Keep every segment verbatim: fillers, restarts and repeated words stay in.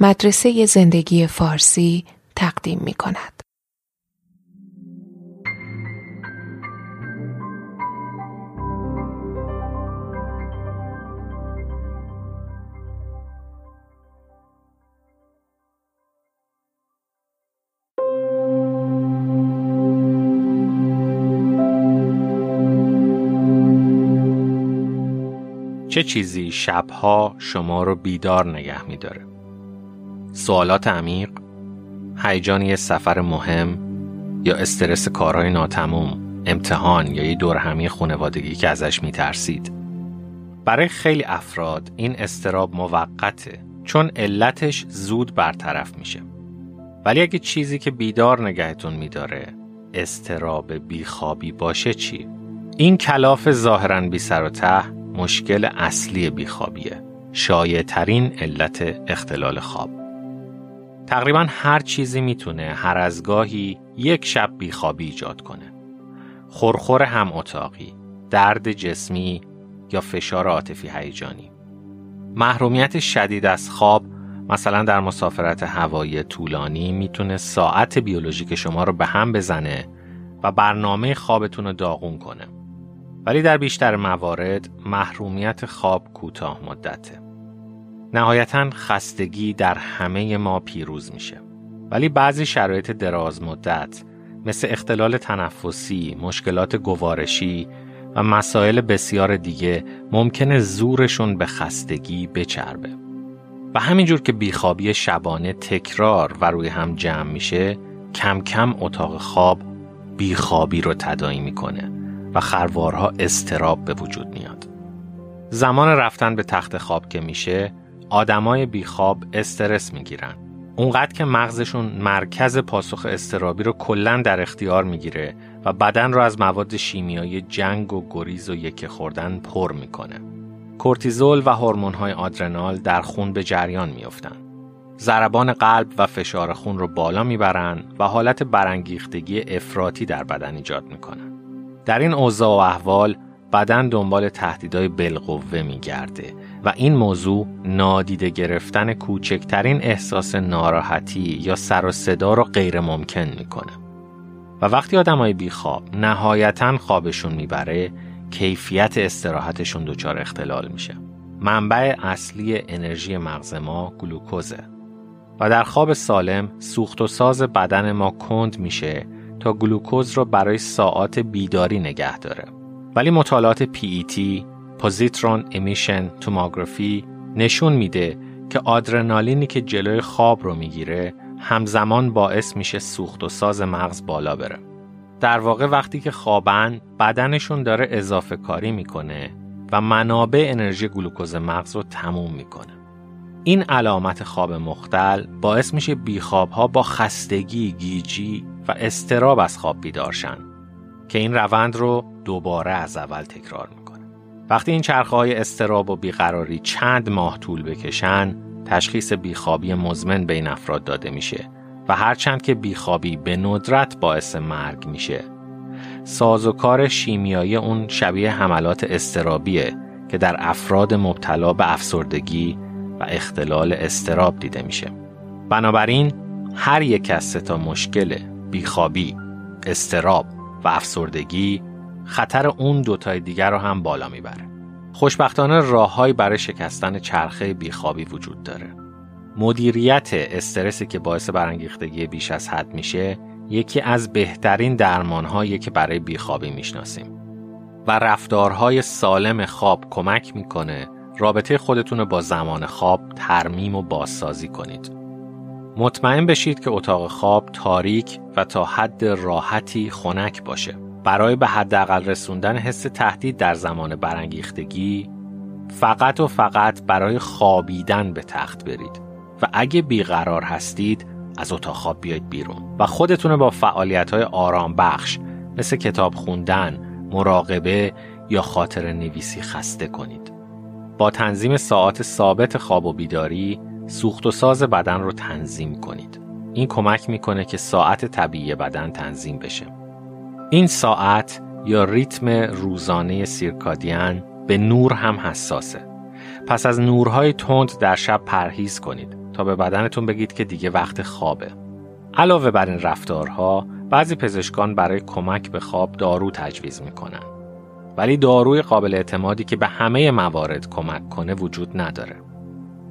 مدرسه زندگی فارسی تقدیم می کند. چه چیزی شبها شما رو بیدار نگه می داره؟ سوالات عمیق، هیجان یه سفر مهم یا استرس کارهای ناتموم، امتحان یا یه دورهمی خانوادگی که ازش می ترسید. برای خیلی افراد این اضطراب موقته چون علتش زود برطرف میشه. ولی اگه چیزی که بیدار نگهتون می داره اضطراب بیخوابی باشه چی؟ این کلاف ظاهراً بی سر و ته مشکل اصلی بیخوابیه، شایع‌ترین علت اختلال خواب. تقریباً هر چیزی میتونه هر از گاهی یک شب بیخوابی ایجاد کنه. خورخور هم اتاقی، درد جسمی یا فشار عاطفی هیجانی. محرومیت شدید از خواب، مثلا در مسافرت هوایی طولانی، میتونه ساعت بیولوژیک شما رو به هم بزنه و برنامه خوابتون رو داغون کنه. ولی در بیشتر موارد محرومیت خواب کوتاه مدته. نهایتاً خستگی در همه ما پیروز میشه. ولی بعضی شرایط دراز مدت مثل اختلال تنفسی، مشکلات گوارشی و مسائل بسیار دیگه ممکنه زورشون به خستگی بچربه. و همینجور که بیخوابی شبانه تکرار و روی هم جمع میشه، کم کم اتاق خواب بیخوابی رو تداعی میکنه و خروارها اضطراب به وجود میاد. زمان رفتن به تخت خواب که میشه، آدمای بیخواب استرس میگیرن. اونقدر که مغزشون مرکز پاسخ اضطرابی رو کلاً در اختیار میگیره و بدن رو از مواد شیمیایی جنگ و گریز و یکه خوردن پر میکنه. کورتیزول و هورمون‌های آدرنال در خون به جریان میافتن. ضربان قلب و فشار خون رو بالا میبرن و حالت برانگیختگی افراطی در بدن ایجاد میکنن. در این اوضاع و احوال بدن دنبال تهدیدهای بالقوه میگرده و این موضوع نادیده گرفتن کوچکترین احساس ناراحتی یا سر و صدا رو غیر ممکن میکنه. و وقتی آدمای بیخواب نهایتاً خوابشون میبره، کیفیت استراحتشون دچار اختلال میشه. منبع اصلی انرژی مغز ما گلوکوزه و در خواب سالم سوخت و ساز بدن ما کند میشه تا گلوکوز رو برای ساعات بیداری نگه داره. ولی مطالعات پی ای تی، پوزیترون امیشن توموگرافی، نشون میده که آدرنالینی که جلوی خواب رو میگیره همزمان باعث میشه سوخت و ساز مغز بالا بره. در واقع وقتی که خوابن بدنشون داره اضافه کاری میکنه و منابع انرژی گلوکوز مغز رو تموم میکنه. این علامت خواب مختل باعث میشه بیخوابها با خستگی، گیجی و اضطراب از خواب بیدار شن که این روند رو دوباره از اول تکرار میکنه. وقتی این چرخه‌های اضطراب و بیقراری چند ماه طول بکشن، تشخیص بیخوابی مزمن بین افراد داده میشه و هرچند که بیخوابی به ندرت باعث مرگ میشه، سازوکار شیمیایی اون شبیه حملات اضطرابیه که در افراد مبتلا به افسردگی و اختلال اضطراب دیده میشه. بنابراین هر یک از سه تا مشکل بیخوابی، اضطراب و افسردگی خطر اون دوتای دیگر رو هم بالا میبره. خوشبختانه راه‌هایی برای شکستن چرخه بیخوابی وجود داره. مدیریت استرسی که باعث برانگیختگی بیش از حد میشه یکی از بهترین درمان‌هایی که برای بیخوابی میشناسیم و رفتارهای سالم خواب کمک میکنه رابطه خودتون رو با زمان خواب ترمیم و بازسازی کنید. مطمئن بشید که اتاق خواب تاریک و تا حد راحتی خنک باشه. برای به حداقل رسوندن حس تهدید در زمان برانگیختگی فقط و فقط برای خوابیدن به تخت برید و اگه بیقرار هستید از اتاق خواب بیاید بیرون و خودتون رو با فعالیت‌های آرام بخش مثل کتاب خوندن، مراقبه یا خاطره نویسی خسته کنید. با تنظیم ساعات ثابت خواب و بیداری سوخت و ساز بدن رو تنظیم کنید. این کمک میکنه که ساعت طبیعی بدن تنظیم بشه. این ساعت یا ریتم روزانه سیرکادین به نور هم حساسه. پس از نورهای تند در شب پرهیز کنید تا به بدنتون بگید که دیگه وقت خوابه. علاوه بر این رفتارها، بعضی پزشکان برای کمک به خواب دارو تجویز میکنن. ولی داروی قابل اعتمادی که به همه موارد کمک کنه وجود نداره.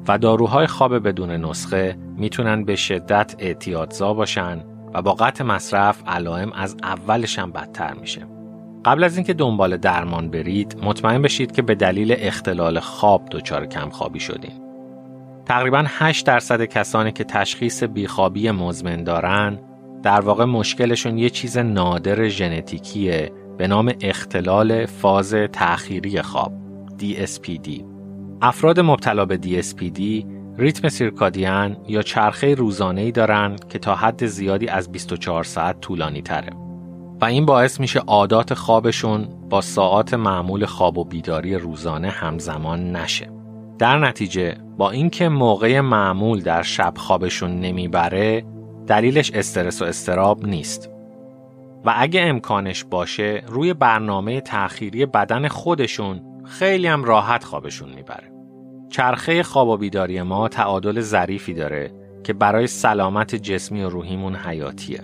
و داروهای خواب بدون نسخه میتونن به شدت اعتیادزا باشن و با قطع مصرف علائم از اولش هم بدتر میشه. قبل از اینکه دنبال درمان برید، مطمئن بشید که به دلیل اختلال خواب دچار کمخوابی شدین. تقریباً هشت درصد کسانی که تشخیص بیخوابی مزمن دارن، در واقع مشکلشون یه چیز نادر ژنتیکیه به نام اختلال فاز تأخیری خواب دی اس پی دی. افراد مبتلا به دی اس پی دی ریتم سیرکادیان یا چرخه روزانه‌ای دارن که تا حد زیادی از بیست و چهار ساعت طولانی تره و این باعث میشه عادات خوابشون با ساعات معمول خواب و بیداری روزانه همزمان نشه. در نتیجه با اینکه موقع معمول در شب خوابشون نمیبره، دلیلش استرس و اضطراب نیست و اگه امکانش باشه روی برنامه تأخیری بدن خودشون خیلی هم راحت خوابشون میبره. چرخه خواب و بیداری ما تعادل ظریفی داره که برای سلامت جسمی و روحیمون حیاتیه.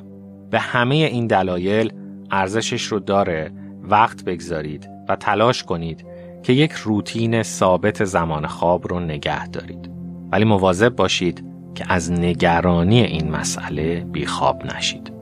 به همه این دلایل ارزشش رو داره وقت بگذارید و تلاش کنید که یک روتین ثابت زمان خواب رو نگه دارید. ولی مواظب باشید که از نگرانی این مسئله بیخواب نشید.